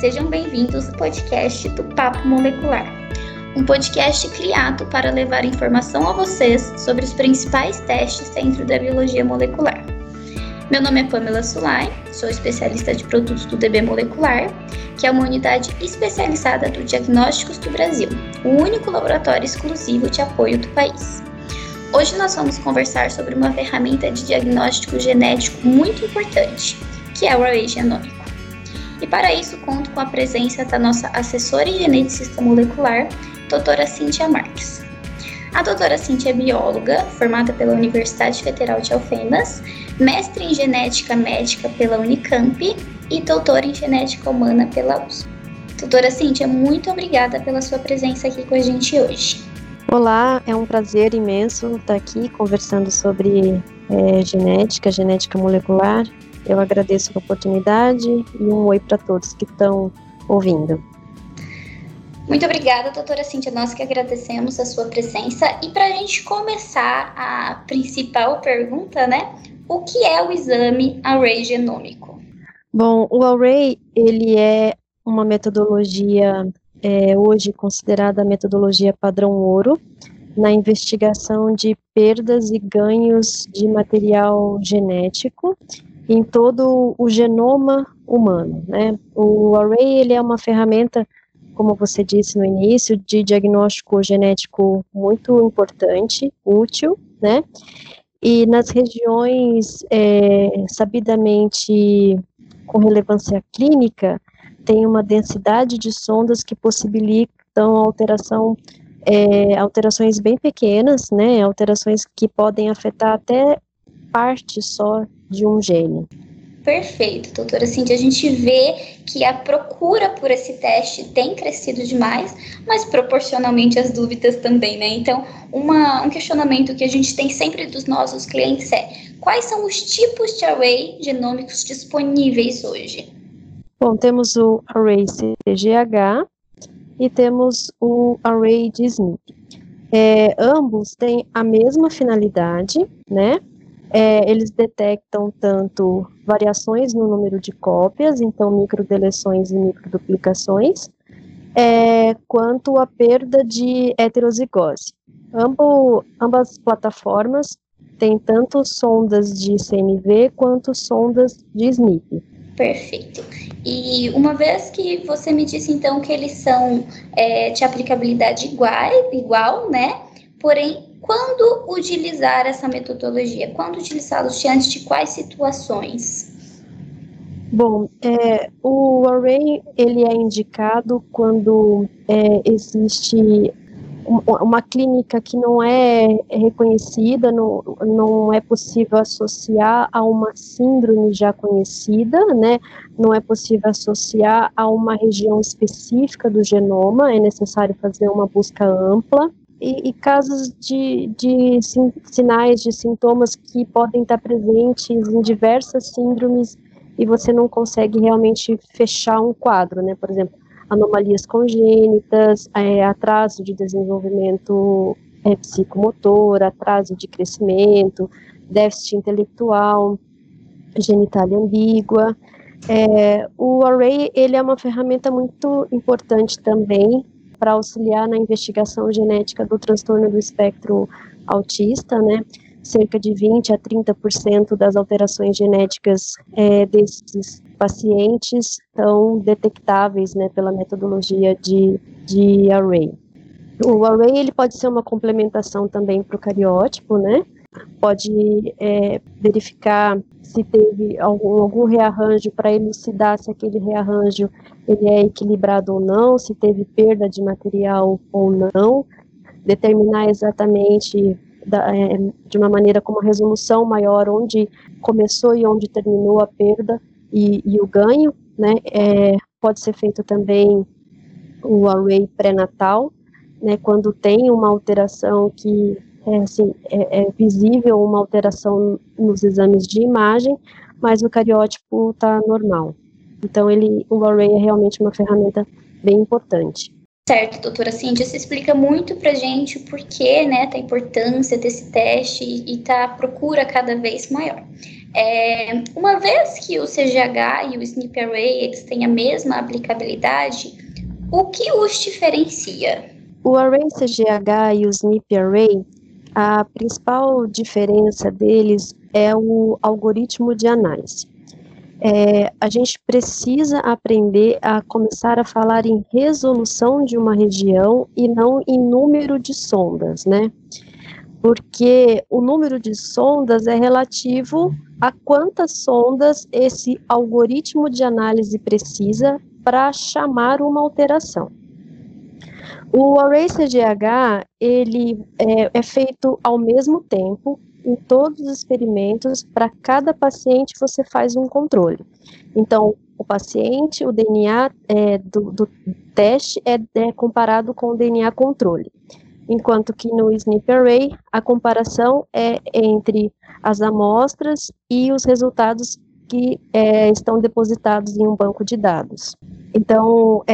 Sejam bem-vindos ao podcast do Papo Molecular, um podcast criado para levar informação a vocês sobre os principais testes dentro da biologia molecular. Meu nome é Pamela Sulay, sou especialista de produtos do DB Molecular, que é uma unidade especializada do Diagnósticos do Brasil, o único laboratório exclusivo de apoio do país. Hoje nós vamos conversar sobre uma ferramenta de diagnóstico genético muito importante, que é o array genômico. E para isso conto com a presença da nossa assessora e geneticista molecular, doutora Cíntia Marques. A doutora Cíntia é bióloga, formada pela Universidade Federal de Alfenas, mestre em genética médica pela Unicamp e doutora em genética humana pela USP. Doutora Cíntia, muito obrigada pela sua presença aqui com a gente hoje. Olá, é um prazer imenso estar aqui conversando sobre genética molecular. Eu agradeço a oportunidade e um oi para todos que estão ouvindo. Muito obrigada, doutora Cíntia. Nós que agradecemos a sua presença. E para a gente começar a principal pergunta, né? O que é o exame array genômico? Bom, o array, ele é uma metodologia hoje considerada a metodologia padrão ouro na investigação de perdas e ganhos de material genético em todo o genoma humano, né? O array, ele é uma ferramenta, como você disse no início, de diagnóstico genético muito importante, útil, né? E nas regiões sabidamente com relevância clínica, tem uma densidade de sondas que possibilitam alterações bem pequenas, né? Alterações que podem afetar até parte só de um gene. Perfeito, doutora Cíntia. A gente vê que a procura por esse teste tem crescido demais, mas proporcionalmente as dúvidas também, né? Então, um questionamento que a gente tem sempre dos nossos clientes é: quais são os tipos de array genômicos disponíveis hoje? Bom, temos o array CGH e temos o array de SNP. Ambos têm a mesma finalidade, né? Eles detectam tanto variações no número de cópias, então microdeleções e microduplicações, quanto a perda de heterozigose. Ambas plataformas têm tanto sondas de CNV quanto sondas de SNP. Perfeito. E uma vez que você me disse, então, que eles são de aplicabilidade igual, né? Porém, quando utilizar essa metodologia? Quando utilizá-los diante de quais situações? Bom, o array, ele é indicado quando existe uma clínica que não é reconhecida, não é possível associar a uma síndrome já conhecida, né? Não é possível associar a uma região específica do genoma, é necessário fazer uma busca ampla. E casos de sinais, de sintomas que podem estar presentes em diversas síndromes e você não consegue realmente fechar um quadro, né? Por exemplo, anomalias congênitas, atraso de desenvolvimento psicomotor, atraso de crescimento, déficit intelectual, genitália ambígua. O array, ele é uma ferramenta muito importante também para auxiliar na investigação genética do transtorno do espectro autista, né? Cerca de 20 a 30% das alterações genéticas desses pacientes são detectáveis, né, pela metodologia de array. O array, ele pode ser uma complementação também para o cariótipo, né? Pode verificar se teve algum rearranjo para elucidar se aquele rearranjo ele é equilibrado ou não, se teve perda de material ou não, determinar exatamente de uma maneira com uma resolução maior onde começou e onde terminou a perda e o ganho, né? Pode ser feito também o array pré-natal, né? Quando tem uma alteração que é visível, uma alteração nos exames de imagem, mas o cariótipo está normal. Então, o array é realmente uma ferramenta bem importante. Certo, doutora Cíntia, isso explica muito pra gente o porquê, né, da importância desse teste e da procura cada vez maior. Uma vez que o CGH e o SNP Array eles têm a mesma aplicabilidade, o que os diferencia? O Array CGH e o SNP Array, a principal diferença deles é o algoritmo de análise. A gente precisa aprender a começar a falar em resolução de uma região e não em número de sondas, né? Porque o número de sondas é relativo a quantas sondas esse algoritmo de análise precisa para chamar uma alteração. O Array CGH, ele é feito ao mesmo tempo, em todos os experimentos, para cada paciente você faz um controle. Então, o paciente, o DNA do teste é comparado com o DNA controle, enquanto que no SNP Array a comparação é entre as amostras e os resultados que estão depositados em um banco de dados. Então,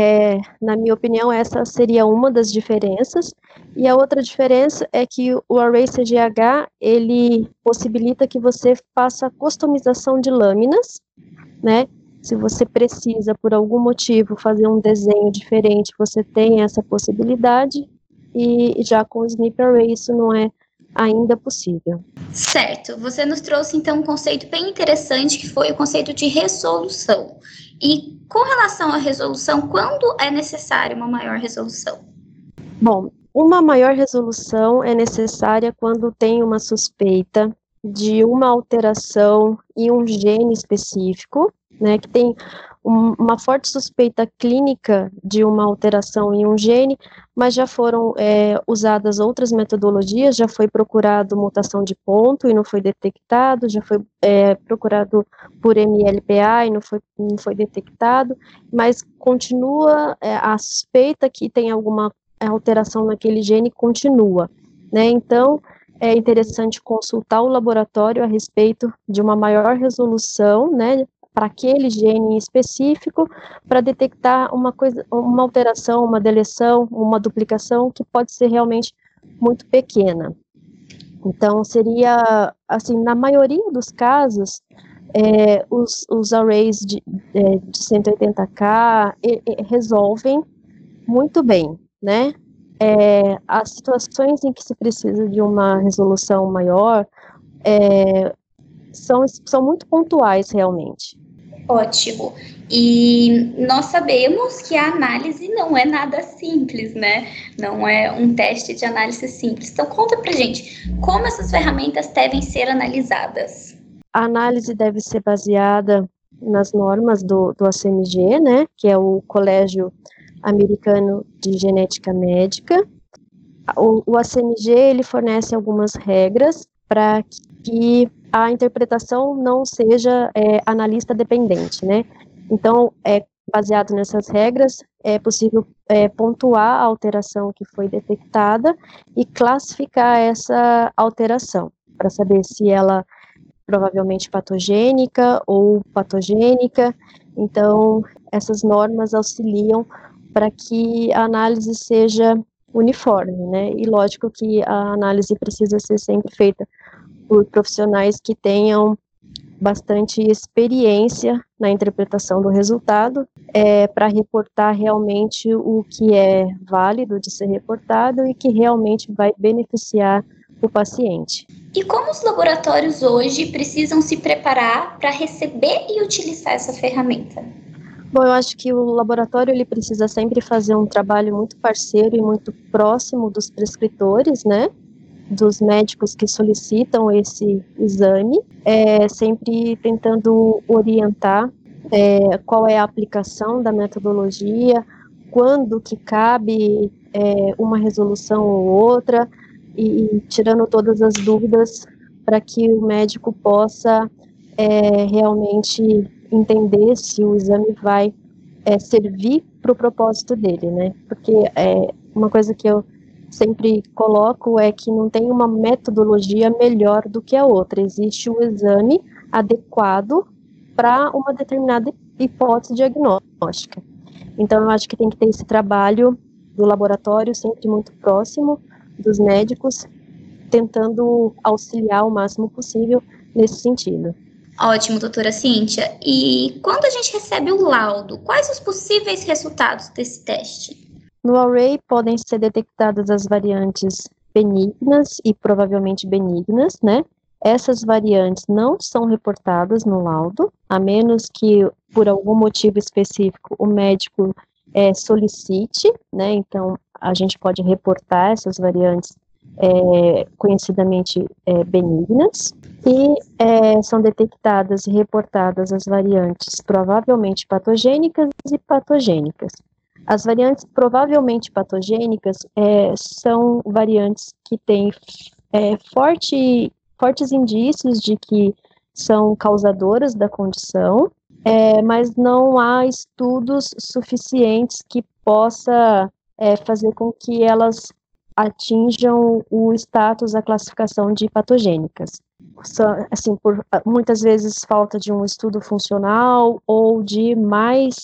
na minha opinião, essa seria uma das diferenças. E a outra diferença é que o Array CGH, ele possibilita que você faça customização de lâminas, né? Se você precisa, por algum motivo, fazer um desenho diferente, você tem essa possibilidade. E já com o SNP Array, isso não é ainda possível. Certo. Você nos trouxe, então, um conceito bem interessante, que foi o conceito de resolução. E com relação à resolução, quando é necessária uma maior resolução? Bom, uma maior resolução é necessária quando tem uma suspeita de uma alteração em um gene específico, né, que tem uma forte suspeita clínica de uma alteração em um gene, mas já foram usadas outras metodologias, já foi procurado mutação de ponto e não foi detectado, já foi procurado por MLPA e não foi detectado, mas continua a suspeita que tem alguma alteração naquele gene, continua, né? Então, é interessante consultar o laboratório a respeito de uma maior resolução, né, para aquele gene específico, para detectar uma alteração, uma deleção, uma duplicação que pode ser realmente muito pequena. Então, seria, assim, na maioria dos casos, os arrays de 180K resolvem muito bem, né? As situações em que se precisa de uma resolução maior são muito pontuais, realmente. Ótimo. E nós sabemos que a análise não é nada simples, né? Não é um teste de análise simples. Então, conta pra gente, como essas ferramentas devem ser analisadas? A análise deve ser baseada nas normas do ACMG, né? Que é o Colégio Americano de Genética Médica. O ACMG, ele fornece algumas regras para que a interpretação não seja analista dependente, né? Então, baseado nessas regras, é possível pontuar a alteração que foi detectada e classificar essa alteração, para saber se ela provavelmente patogênica ou patogênica. Então, essas normas auxiliam para que a análise seja uniforme, né? E lógico que a análise precisa ser sempre feita por profissionais que tenham bastante experiência na interpretação do resultado, para reportar realmente o que é válido de ser reportado e que realmente vai beneficiar o paciente. E como os laboratórios hoje precisam se preparar para receber e utilizar essa ferramenta? Bom, eu acho que o laboratório ele precisa sempre fazer um trabalho muito parceiro e muito próximo dos prescritores, né? Dos médicos que solicitam esse exame, sempre tentando orientar qual é a aplicação da metodologia, quando que cabe uma resolução ou outra, e tirando todas as dúvidas para que o médico possa realmente entender se o exame vai servir para o propósito dele, né? Porque uma coisa que eu sempre coloco é que não tem uma metodologia melhor do que a outra. Existe um exame adequado para uma determinada hipótese diagnóstica. Então, eu acho que tem que ter esse trabalho do laboratório sempre muito próximo dos médicos, tentando auxiliar o máximo possível nesse sentido. Ótimo, doutora Cíntia. E quando a gente recebe o laudo, quais os possíveis resultados desse teste? No array podem ser detectadas as variantes benignas e provavelmente benignas, né? Essas variantes não são reportadas no laudo, a menos que, por algum motivo específico, o médico solicite, né? Então, a gente pode reportar essas variantes conhecidamente benignas, e são detectadas e reportadas as variantes provavelmente patogênicas e patogênicas. As variantes provavelmente patogênicas são variantes que têm fortes indícios de que são causadoras da condição, mas não há estudos suficientes que possa fazer com que elas atinjam o status da classificação de patogênicas. Assim, por muitas vezes falta de um estudo funcional ou de mais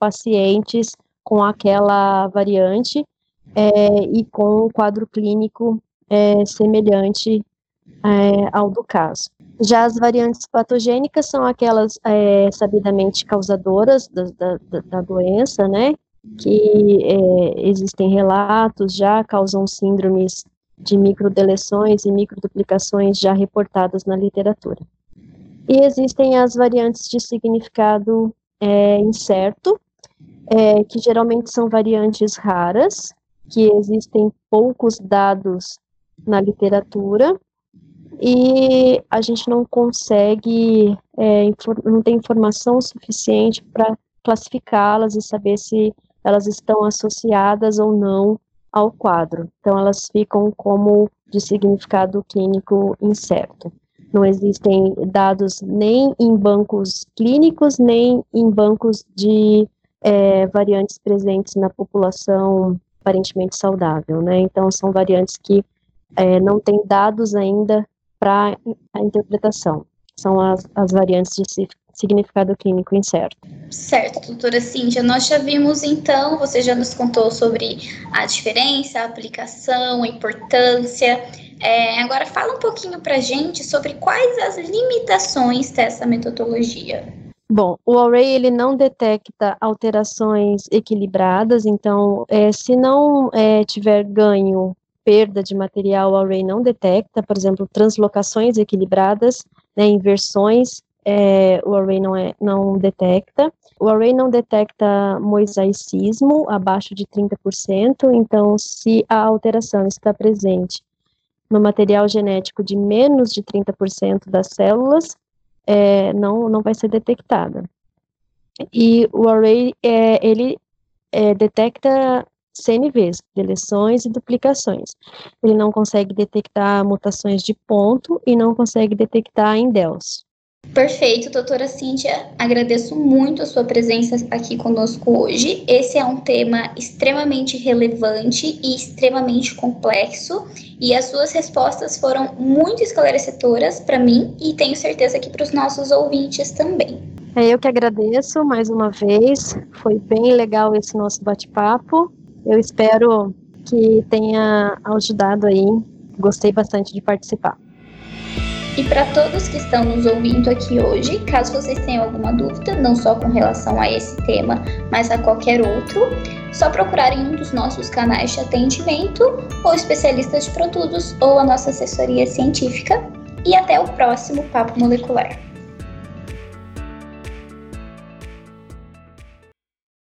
pacientes com aquela variante e com um quadro clínico semelhante ao do caso. Já as variantes patogênicas são aquelas sabidamente causadoras da doença, né? Que existem relatos, já causam síndromes de microdeleções e microduplicações já reportadas na literatura. E existem as variantes de significado incerto, que geralmente são variantes raras, que existem poucos dados na literatura, e a gente não consegue, não tem informação suficiente para classificá-las e saber se elas estão associadas ou não ao quadro. Então, elas ficam como de significado clínico incerto. Não existem dados nem em bancos clínicos, nem em bancos de variantes presentes na população aparentemente saudável, né? Então, são variantes que não têm dados ainda para a interpretação. São as variantes de significado clínico incerto. Certo, doutora Cíntia, nós já vimos então, você já nos contou sobre a diferença, a aplicação, a importância. Agora fala um pouquinho para a gente sobre quais as limitações dessa metodologia. Bom, o array ele não detecta alterações equilibradas, então se não tiver ganho, perda de material, o array não detecta, por exemplo, translocações equilibradas, né, inversões, o array não detecta. O array não detecta mosaicismo abaixo de 30%, então se a alteração está presente no material genético de menos de 30% das células, não vai ser detectada. E o array, ele detecta CNVs, deleções e duplicações. Ele não consegue detectar mutações de ponto e não consegue detectar indels. Perfeito, doutora Cíntia. Agradeço muito a sua presença aqui conosco hoje. Esse é um tema extremamente relevante e extremamente complexo, e as suas respostas foram muito esclarecedoras para mim e tenho certeza que para os nossos ouvintes também. É eu que agradeço mais uma vez. Foi bem legal esse nosso bate-papo. Eu espero que tenha ajudado aí, gostei bastante de participar. E para todos que estão nos ouvindo aqui hoje, caso vocês tenham alguma dúvida, não só com relação a esse tema, mas a qualquer outro, só procurarem um dos nossos canais de atendimento, ou especialistas de produtos, ou a nossa assessoria científica. E até o próximo Papo Molecular.